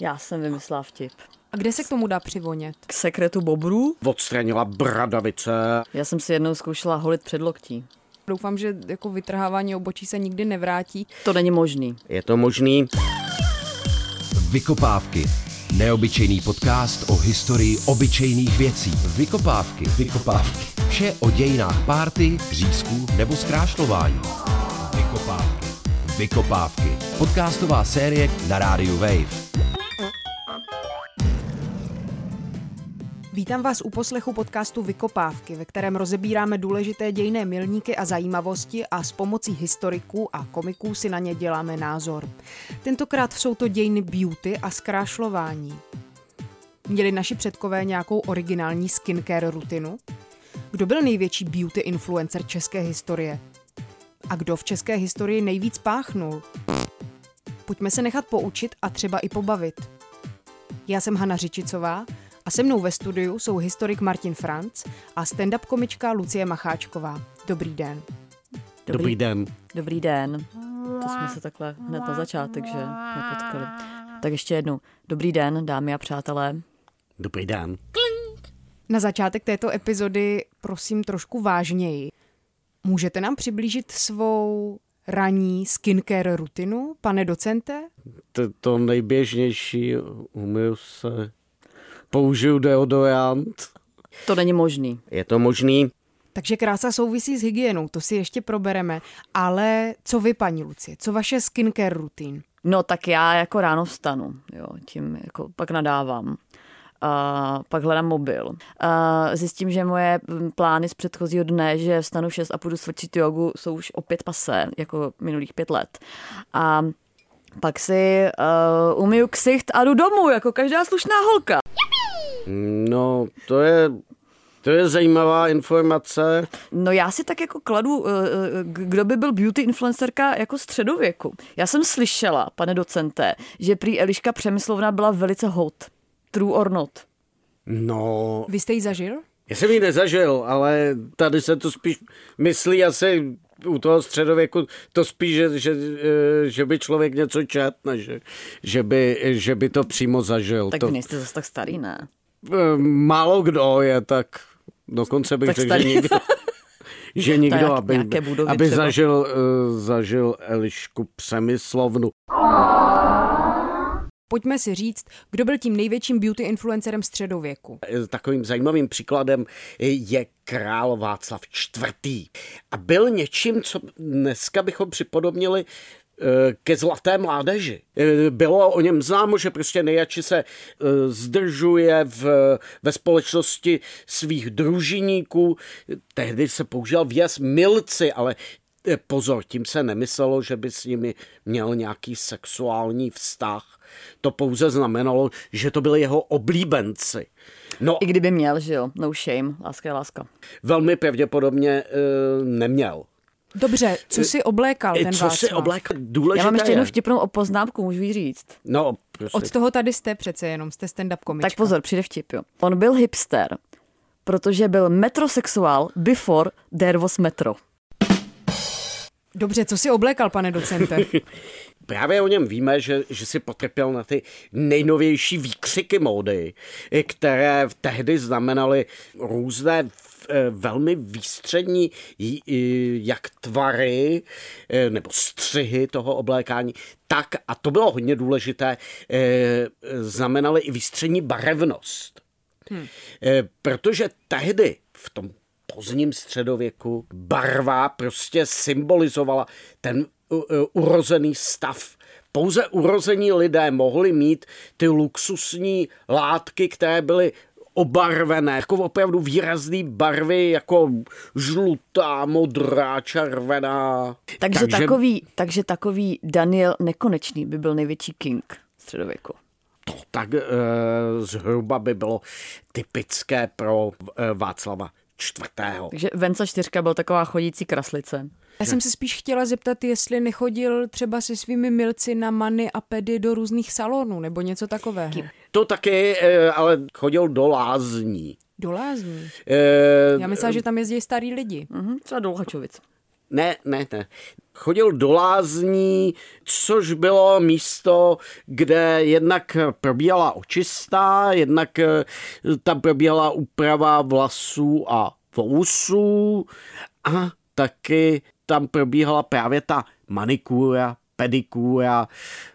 Já jsem vymyslela vtip. A kde se k tomu dá přivonět? K sekretu bobrů. Odstranila bradavice. Já jsem si jednou zkoušela holit předloktí. Doufám, že jako vytrhávání obočí se nikdy nevrátí. To není možný. Je to možný. Vykopávky. Neobyčejný podcast o historii obyčejných věcí. Vykopávky. Vykopávky. Vše o dějinách párty, řízků nebo zkrášlování. Vykopávky. Vykopávky. Podcastová série na rádiu Wave. Vítám vás u poslechu podcastu Vykopávky, ve kterém rozebíráme důležité dějinné milníky a zajímavosti a s pomocí historiků a komiků si na ně děláme názor. Tentokrát jsou to dějiny beauty a zkrášlování. Měli naši předkové nějakou originální skincare rutinu? Kdo byl největší beauty influencer české historie? A kdo v české historii nejvíc páchnul? Pojďme se nechat poučit a třeba i pobavit. Já jsem Hana Řičicová, a se mnou ve studiu jsou historik Martin Franz a stand-up komička Lucie Macháčková. Dobrý den. Dobrý den. Dobrý den. To jsme se takhle hned na začátek, že nepotkali. Tak ještě jednou. Dobrý den, dámy a přátelé. Dobrý den. Klink. Na začátek této epizody prosím trošku vážněji. Můžete nám přiblížit svou ranní skincare rutinu, pane docente? To nejběžnější, umyju se... Použiju deodorant. To není možný. Je to možný. Takže krása souvisí s hygienou, to si ještě probereme. Ale co vy, paní Lucie, co vaše skincare rutin? No tak já jako ráno vstanu, jo, tím jako pak nadávám. Pak hledám mobil. Zjistím, že moje plány z předchozího dne, že vstanu 6 a půjdu svrčit jogu, jsou už opět pasé, jako minulých 5 let. A pak si umyju ksicht a jdu domů, jako každá slušná holka. No, to je zajímavá informace. No já si tak jako kladu, kdo by byl beauty influencerka jako středověku. Já jsem slyšela, pane docente, že prý Eliška Přemyslovna byla velice hot. True or not? No. Vy jste ji zažil? Já jsem ji nezažil, ale tady se to spíš myslí asi... U toho středověku to spíš, že by člověk něco četl, že by to přímo zažil. Tak vy nejste zase tak starý, ne? Málo kdo je, tak dokonce bych řekl, že nikdo aby zažil Elišku Přemyslovnu. Pojďme si říct, kdo byl tím největším beauty influencerem středověku. Takovým zajímavým příkladem je král Václav IV. A byl něčím, co dneska bychom připodobnili ke zlaté mládeži. Bylo o něm známo, že prostě nejradši se zdržuje ve společnosti svých družiníků. Tehdy se používal výraz milci, ale... Pozor, tím se nemyslelo, že by s nimi měl nějaký sexuální vztah. To pouze znamenalo, že to byli jeho oblíbenci. No, i kdyby měl, že jo? No shame, láska je láska. Velmi pravděpodobně neměl. Dobře, co si oblékal ten Václav? Já mám ještě jednu vtipnou poznámku, můžu ji říct. No, prostě. Od toho tady jste přece jenom, jste stand-up komička. Tak pozor, přijde vtip, jo. On byl hipster, protože byl metrosexuál before there was metro. Dobře, co si oblékal, pane docente? Právě o něm víme, že si potrpěl na ty nejnovější výkřiky módy, které tehdy znamenaly různé velmi výstřední jak tvary nebo střihy toho oblékání, tak, a to bylo hodně důležité, znamenaly i výstřední barevnost. Protože tehdy v tom pozdním středověku barva prostě symbolizovala ten urozený stav. Pouze urození lidé mohli mít ty luxusní látky, které byly obarvené, jako opravdu výrazný barvy, jako žlutá, modrá, červená. Takže takový Daniel Nekonečný by byl největší king středověku. To tak zhruba by bylo typické pro Václava IV. Takže Venca IV byl taková chodící kraslice. Já jsem se spíš chtěla zeptat, jestli nechodil třeba se svými milci na many a pedy do různých salonů nebo něco takového. To taky, ale chodil do lázní. Do lázní? Já myslela, že tam jezdí starý lidi. Třeba do Luhačovic. Ne. Chodil do lázní, což bylo místo, kde jednak probíhala očista, jednak tam probíhala úprava vlasů a vousů a taky tam probíhala právě ta manikúra, pedikúra,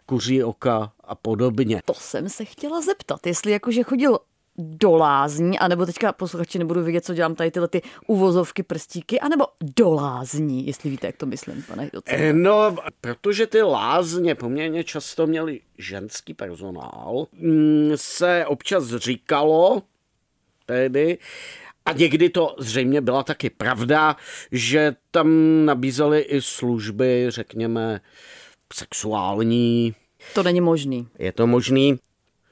kuří oka a podobně. To jsem se chtěla zeptat, jestli jakože chodil do lázní, anebo teďka posluchači nebudu vědět, co dělám tady tyhle ty uvozovky, prstíky, anebo do lázní, jestli víte, jak to myslím, pane docente. No, protože ty lázně poměrně často měly ženský personál, se občas říkalo tedy, a někdy to zřejmě byla taky pravda, že tam nabízeli i služby, řekněme, sexuální. To není možný. Je to možný.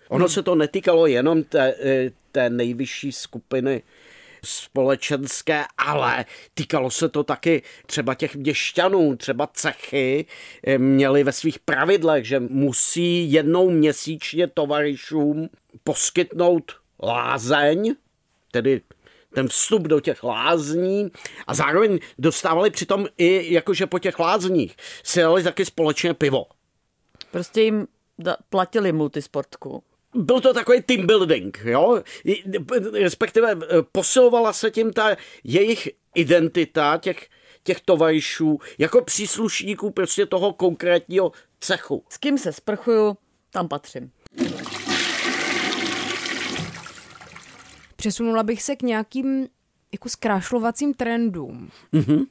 Ono se to netýkalo jenom té nejvyšší skupiny společenské, ale týkalo se to taky třeba těch měšťanů, třeba cechy měli ve svých pravidlech, že musí jednou měsíčně tovarišům poskytnout lázeň, tedy ten vstup do těch lázní, a zároveň dostávali přitom i jakože po těch lázních si jeli taky společně pivo. Prostě jim platili multisportku. Byl to takový team building, jo? Respektive posilovala se tím ta jejich identita, těch tovarišů, jako příslušníků prostě toho konkrétního cechu. S kým se sprchuju, tam patřím. Přesunula bych se k nějakým jako zkrášlovacím trendům,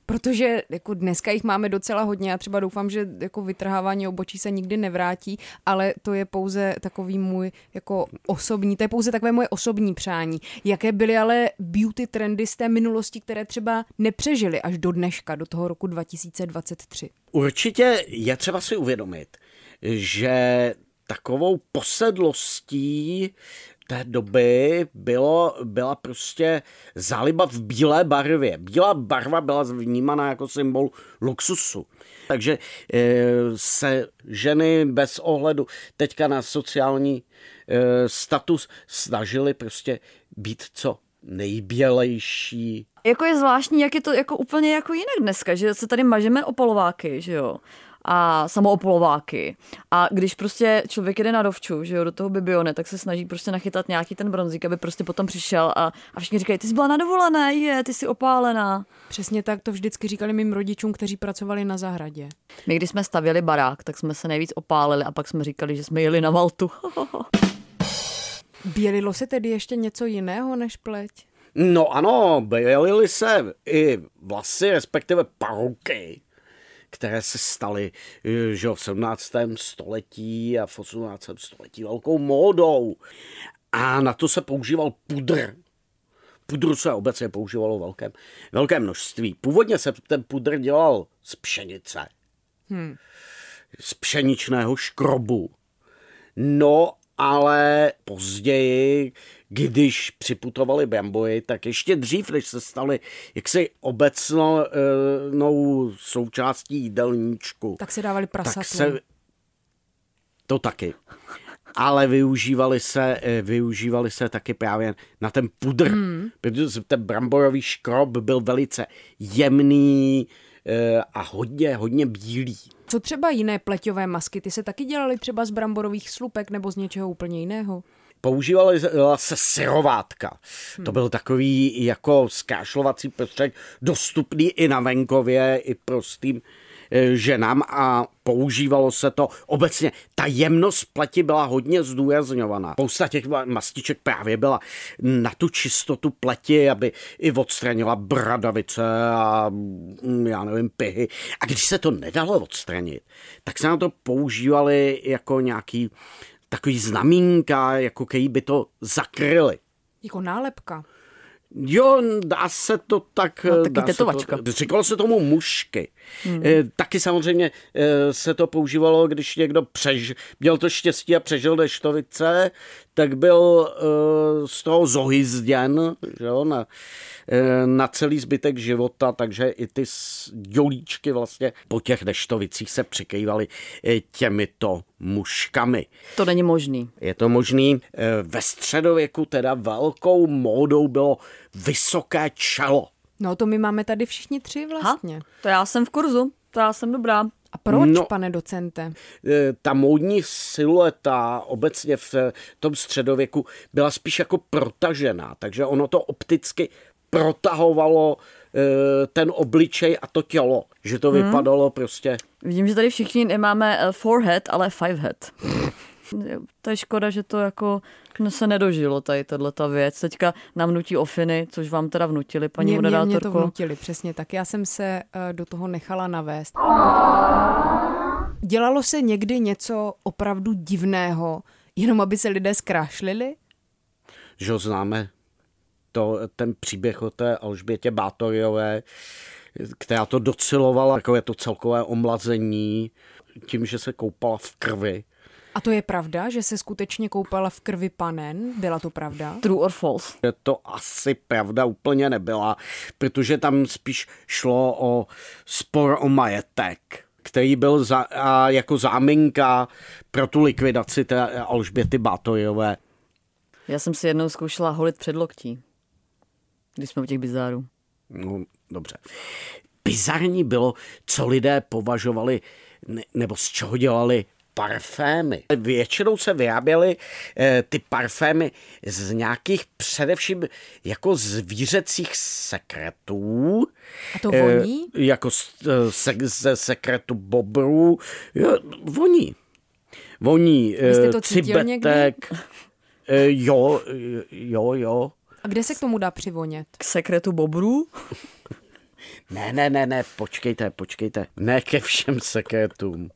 protože jako dneska jich máme docela hodně a třeba doufám, že jako vytrhávání obočí se nikdy nevrátí, ale to je pouze takový můj jako osobní, to je pouze takové moje osobní přání. Jaké byly ale beauty trendy z té minulosti, které třeba nepřežily až do dneška, do toho roku 2023? Určitě je třeba si uvědomit, že takovou posedlostí té doby byla prostě záliba v bílé barvě. Bílá barva byla vnímána jako symbol luxusu. Takže se ženy bez ohledu teďka na sociální status snažily prostě být co nejbělejší. Jako je zvláštní, jak je to jako úplně jako jinak dneska, že se tady mažeme opalováky, že jo? A samoopolováky. A když prostě člověk jede na dovču, že jo, do toho bibione, tak se snaží prostě nachytat nějaký ten bronzík, aby prostě potom přišel a všichni říkají, ty jsi byla na dovolené, ty jsi opálená. Přesně tak to vždycky říkali mým rodičům, kteří pracovali na zahradě. My když jsme stavěli barák, tak jsme se nejvíc opálili a pak jsme říkali, že jsme jeli na Maltu. Bělilo se tedy ještě něco jiného než pleť? No ano, bělily se i vlasy, respektive paruky, které se staly, že v 17. století a v 18. století velkou módou. A na to se používal pudr. Pudru se obecně používalo velké množství. Původně se ten pudr dělal z pšenice. Z pšeničného škrobu. No, ale později, když připutovaly brambory, tak ještě dřív, než se staly jaksi obecnou součástí jídelníčku. Tak se dávaly prasatům. To taky. Ale využívali se taky právě na ten pudr. Protože ten bramborový škrob byl velice jemný a hodně, hodně bílý. Co třeba jiné pleťové masky? Ty se taky dělaly třeba z bramborových slupek nebo z něčeho úplně jiného? Používala se syrovátka. To byl takový jako zkrášlovací prostředek, dostupný i na venkově, i prostým ženám a používalo se to obecně. Ta jemnost pleti byla hodně zdůrazňovaná. Spousta těch mastiček právě byla na tu čistotu pleti, aby i odstranila bradavice a já nevím, pihy. A když se to nedalo odstranit, tak se na to používali jako nějaký takový znamínka, jako kej by to zakryli. Jako nálepka. Jo, dá se to tak. No, taky tetovačka. Říkalo se tomu mušky. Taky samozřejmě se to používalo, když někdo měl to štěstí a přežil neštovice, tak byl z toho zohyzděn, že jo, na celý zbytek života, takže i ty dělíčky vlastně po těch neštovicích se přikývaly těmito muškami. To není možný. Je to možný. Ve středověku teda velkou módou bylo vysoké čelo. No to my máme tady všichni tři vlastně. Ha, to já jsem v kurzu, to já jsem dobrá. A proč, pane docente? Ta módní silueta obecně v tom středověku byla spíš jako protažená, takže ono to opticky protahovalo ten obličej a to tělo, že to vypadalo prostě. Vidím, že tady všichni nemáme forehead, ale fivehead. To je škoda, že to jako se nedožilo tady tato věc. Teďka nám nutí ofiny, což vám teda vnutili, paní moderátorko. Mě to vnutili, přesně tak. Já jsem se do toho nechala navést. Dělalo se někdy něco opravdu divného, jenom aby se lidé zkrášlili? Že ho známe. Ten příběh o té Alžbětě Báthoryové, která to docelovala, takové to celkové omlazení, tím, že se koupala v krvi. A to je pravda, že se skutečně koupala v krvi panen? Byla to pravda? True or false? To asi pravda úplně nebyla, protože tam spíš šlo o spor o majetek, který byl jako záminka pro tu likvidaci té Alžběty Báthoryové. Já jsem si jednou zkoušela holit předloktí, když jsme u těch bizárů. No, dobře. Bizarní bylo, co lidé považovali, nebo z čeho dělali parfémy. Většinou se vyráběly ty parfémy z nějakých především jako zvířecích sekretů. A to voní? Jako ze sekretu bobrů. Voní. Voní cibetek. Jo. A kde se k tomu dá přivonět? K sekretu bobrů? Ne, počkejte. Ne ke všem sekretům.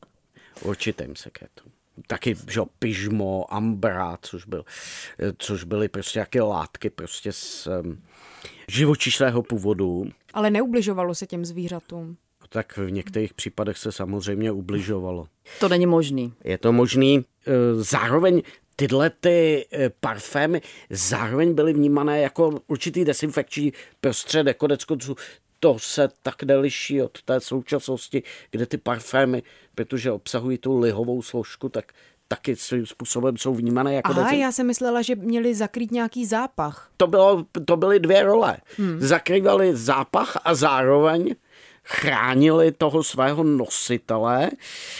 Určitým sekretům. Taky, že pyžmo, ambra, což byly prostě jaké látky prostě z živočišného původu. Ale neubližovalo se těm zvířatům? Tak v některých případech se samozřejmě ubližovalo. To není možný. Je to možný. Zároveň tyhle ty parfémy zároveň byly vnímané jako určitý desinfekční prostředek. Konec konců to se tak neliší od té současnosti, kde ty parfémy, protože obsahují tu lihovou složku, tak taky svým způsobem jsou vnímané jako... Aha, já jsem myslela, že měli zakrýt nějaký zápach. To byly dvě role. Zakrývali zápach a zároveň chránili toho svého nositele,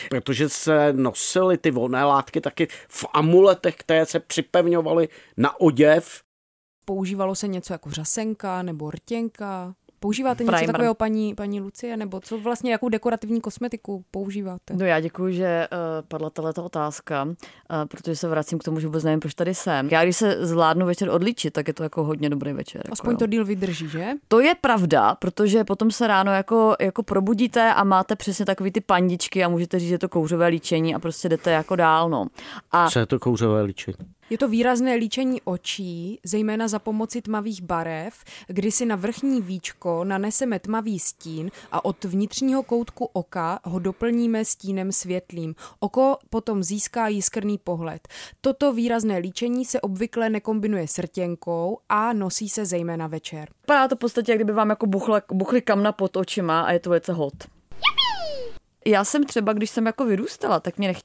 protože se nosily ty vonné látky taky v amuletech, které se připevňovaly na oděv. Používalo se něco jako řasenka nebo rtěnka? Používáte primer. Něco takového, paní Lucie, nebo co vlastně, jakou dekorativní kosmetiku používáte? No já děkuji, že padla tato otázka, protože se vracím k tomu, že vůbec nevím, proč tady jsem. Já když se zvládnu večer odlíčit, tak je to jako hodně dobrý večer. Aspoň jako, to díl vydrží, že? To je pravda, protože potom se ráno jako probudíte a máte přesně takový ty pandičky a můžete říct, že to kouřové líčení a prostě jdete jako dál, no. A co je to kouřové líčení? Je to výrazné líčení očí, zejména za pomoci tmavých barev, kdy si na vrchní víčko naneseme tmavý stín a od vnitřního koutku oka ho doplníme stínem světlým. Oko potom získá jiskrný pohled. Toto výrazné líčení se obvykle nekombinuje s rtěnkou a nosí se zejména večer. Vypadá to v podstatě, jak kdyby vám jako buchly kamna pod očima a je to velice hot. Já jsem třeba, když jsem jako vyrůstala, tak mě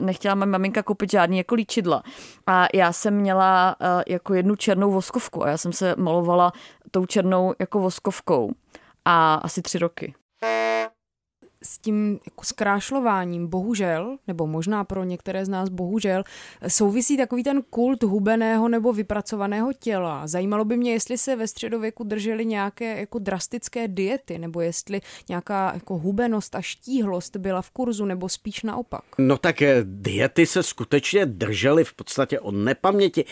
nechtěla má maminka koupit žádný jako líčidla. A já jsem měla jako jednu černou voskovku a já jsem se malovala tou černou jako voskovkou a asi 3 roky. S tím jako zkrášlováním bohužel, nebo možná pro některé z nás bohužel, souvisí takový ten kult hubeného nebo vypracovaného těla. Zajímalo by mě, jestli se ve středověku držely nějaké jako drastické diety, nebo jestli nějaká jako hubenost a štíhlost byla v kurzu, nebo spíš naopak. No tak diety se skutečně držely v podstatě od nepaměti.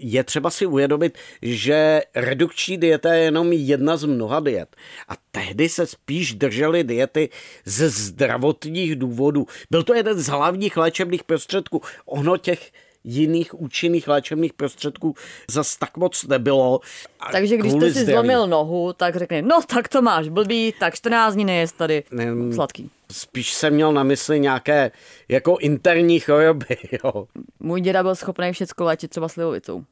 Je třeba si uvědomit, že redukční dieta je jenom jedna z mnoha diet. A tehdy se spíš držely diety ze zdravotních důvodů. Byl to jeden z hlavních léčebných prostředků. Ono těch jiných účinných léčebných prostředků zas tak moc nebylo. Takže když jste si zlomil nohu, tak řekne, no tak to máš blbý, tak 14 dní nejest tady sladký. Spíš jsem měl na mysli nějaké jako interní choroby. Jo. Můj děda byl schopný všecko léčit třeba slivovicou.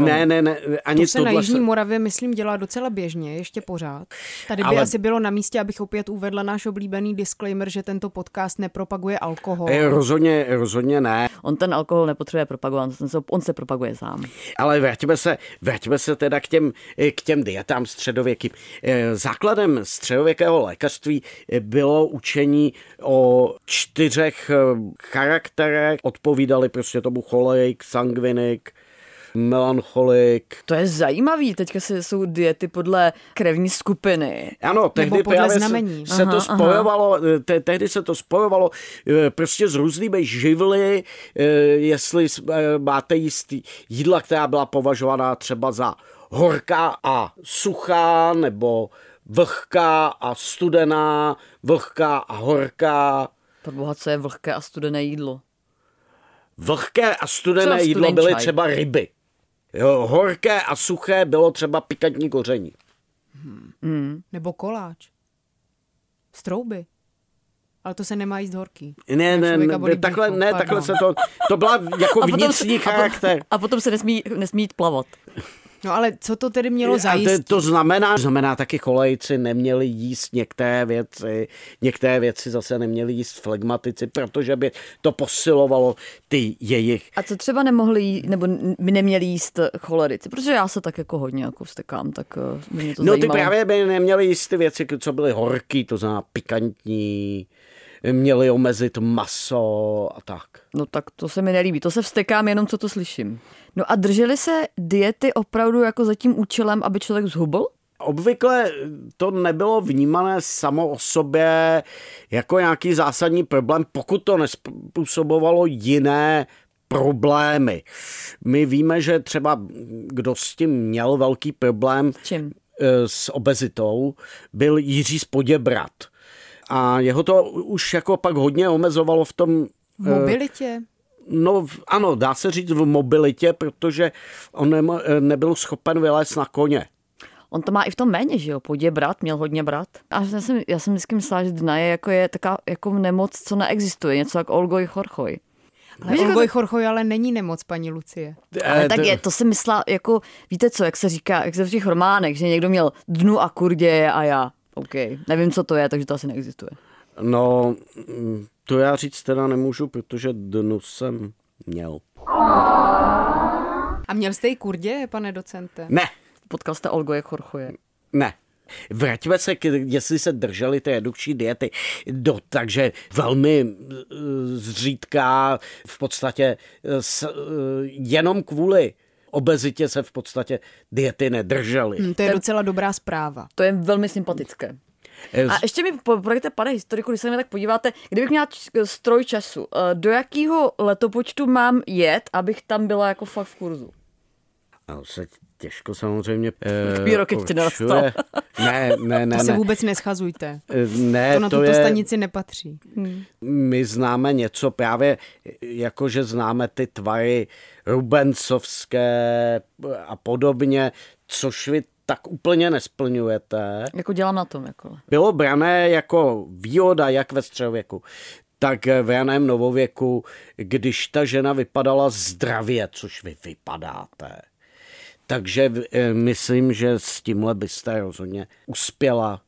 Ne. Ani to se na Jižní Moravě, myslím, dělá docela běžně, ještě pořád. Tady by asi bylo na místě, abych opět uvedla náš oblíbený disclaimer, že tento podcast nepropaguje alkohol. Rozhodně ne. On ten alkohol nepotřebuje propagovat, on se propaguje sám. Ale vrátíme se teda k těm dietám středověkým. Základem středověkého lékařství bylo učení o 4 charakterech. Odpovídali prostě tomu cholerik, sangvinik, melancholik. To je zajímavý, teďka jsou diety podle krevní skupiny. Ano, tehdy právě se to spojovalo prostě s různými živly, jestli máte jistý jídla, která byla považovaná třeba za horká a suchá, nebo vlhká a studená, vlhká a horká. Proboha, co je vlhké a studené jídlo? Vlhké a studené jídlo byly třeba ryby. Horké a suché bylo třeba pikantní koření. Nebo koláč. Strouby. Ale to se nemá jíst horký. Ne, takhle se to byla jako vnitřní charakter. A potom se nesmí jít plavat. No ale co to tedy mělo zajistit? To znamená taky cholerici neměli jíst některé věci zase neměli jíst flegmatici, protože by to posilovalo ty jejich. A co třeba neměli jíst cholerici? Protože já se tak jako hodně jako vztekám, tak mě to zajímalo. No ty právě by neměli jíst ty věci, co byly horký, to znamená pikantní, měli omezit maso a tak. No tak to se mi nelíbí, to se vztekám jenom, co to slyším. No a drželi se diety opravdu jako za tím účelem, aby člověk zhubl? Obvykle to nebylo vnímané samo o sobě jako nějaký zásadní problém, pokud to nespůsobovalo jiné problémy. My víme, že třeba kdo s tím měl velký problém s obezitou, byl Jiří Poděbrad. A jeho to už jako pak hodně omezovalo v tom... mobilitě? No ano, dá se říct v mobilitě, protože on nebyl schopen vylézt na koně. On to má i v tom méně, že jo? Poděbrat, měl hodně brat. A já jsem vždycky myslela, že dna je taková jako nemoc, co neexistuje. Něco jako Olgoj Chorchoj. Ale Olgoj Chorchoj ale není nemoc, paní Lucie. Ale tak je, to se myslela, jako víte co, jak se říká, jak se v těch románech, že někdo měl dnu a kurdě a já. OK, nevím, co to je, takže to asi neexistuje. No, to já říct teda nemůžu, protože dnu jsem měl. A měl jste i kurdě, pane docente? Ne. Potkal jste Olgoje Chorchoje? Ne. Vraťme se, jestli se drželi ty redukční diety. Takže velmi zřídka, v podstatě jenom kvůli obezitě se v podstatě diety nedržely. To je docela dobrá zpráva. To je velmi sympatické. A ještě mi poradíte, pane historiku, když se mě tak podíváte, kdybych měla stroj času, do jakého letopočtu mám jet, abych tam byla jako fakt v kurzu? No, se těžko samozřejmě určuje. Ne. To se vůbec neschazujte. Ne, to na tuto stanici nepatří. My známe něco právě, jakože známe ty tvary rubensovské a podobně, což vy tak úplně nesplňujete. Jako dělám na tom. Jako. Bylo brané jako výhoda, jak ve středověku, tak v raném novověku, když ta žena vypadala zdravě, což vy vypadáte. Takže myslím, že s tímhle byste rozhodně uspěla,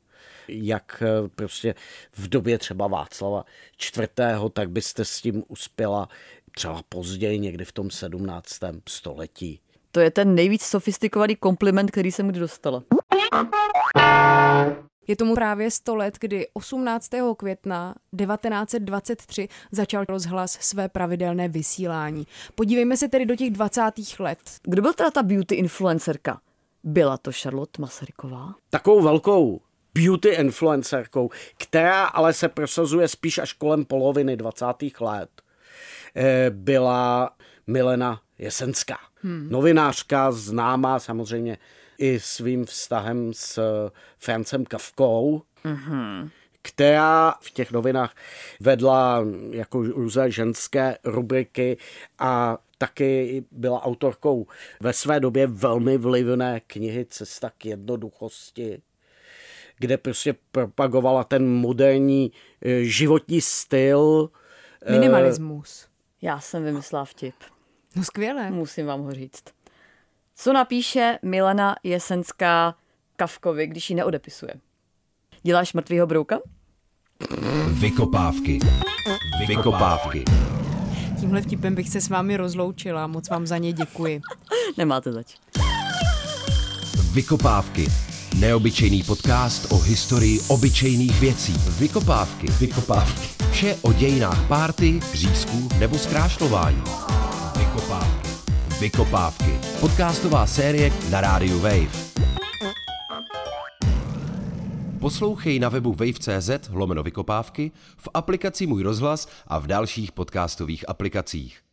jak prostě v době třeba Václava IV., tak byste s tím uspěla třeba později, někdy v tom 17. století. To je ten nejvíc sofistikovaný kompliment, který jsem kdy dostala. Je tomu právě 100 let, kdy 18. května 1923 začal rozhlas své pravidelné vysílání. Podívejme se tedy do těch 20. let. Kdo byl teda ta beauty influencerka? Byla to Charlotte Masaryková? Takovou velkou beauty influencerkou, která ale se prosazuje spíš až kolem poloviny 20. let, byla Milena Jesenská. Novinářka známá samozřejmě i svým vztahem s Franzem Kafkou, která v těch novinách vedla jako různé ženské rubriky a taky byla autorkou ve své době velmi vlivné knihy Cesta k jednoduchosti, kde prostě propagovala ten moderní životní styl. Minimalismus. Já jsem vymyslela vtip. No skvěle. Musím vám ho říct. Co napíše Milena Jesenská Kafkovi, když ji neodepisuje? Děláš mrtvýho brouka? Vykopávky. Vykopávky. Tímhle vtipem bych se s vámi rozloučila. Moc vám za ně děkuji. Nemáte zač. Vykopávky. Neobyčejný podcast o historii obyčejných věcí. Vykopávky. Vykopávky. Vše o dějinách párty, řízků nebo zkrášlování. Vykopávky. Vykopávky. Podcastová série na rádiu Wave. Poslouchej na webu wave.cz/vykopávky, v aplikaci Můj rozhlas a v dalších podcastových aplikacích.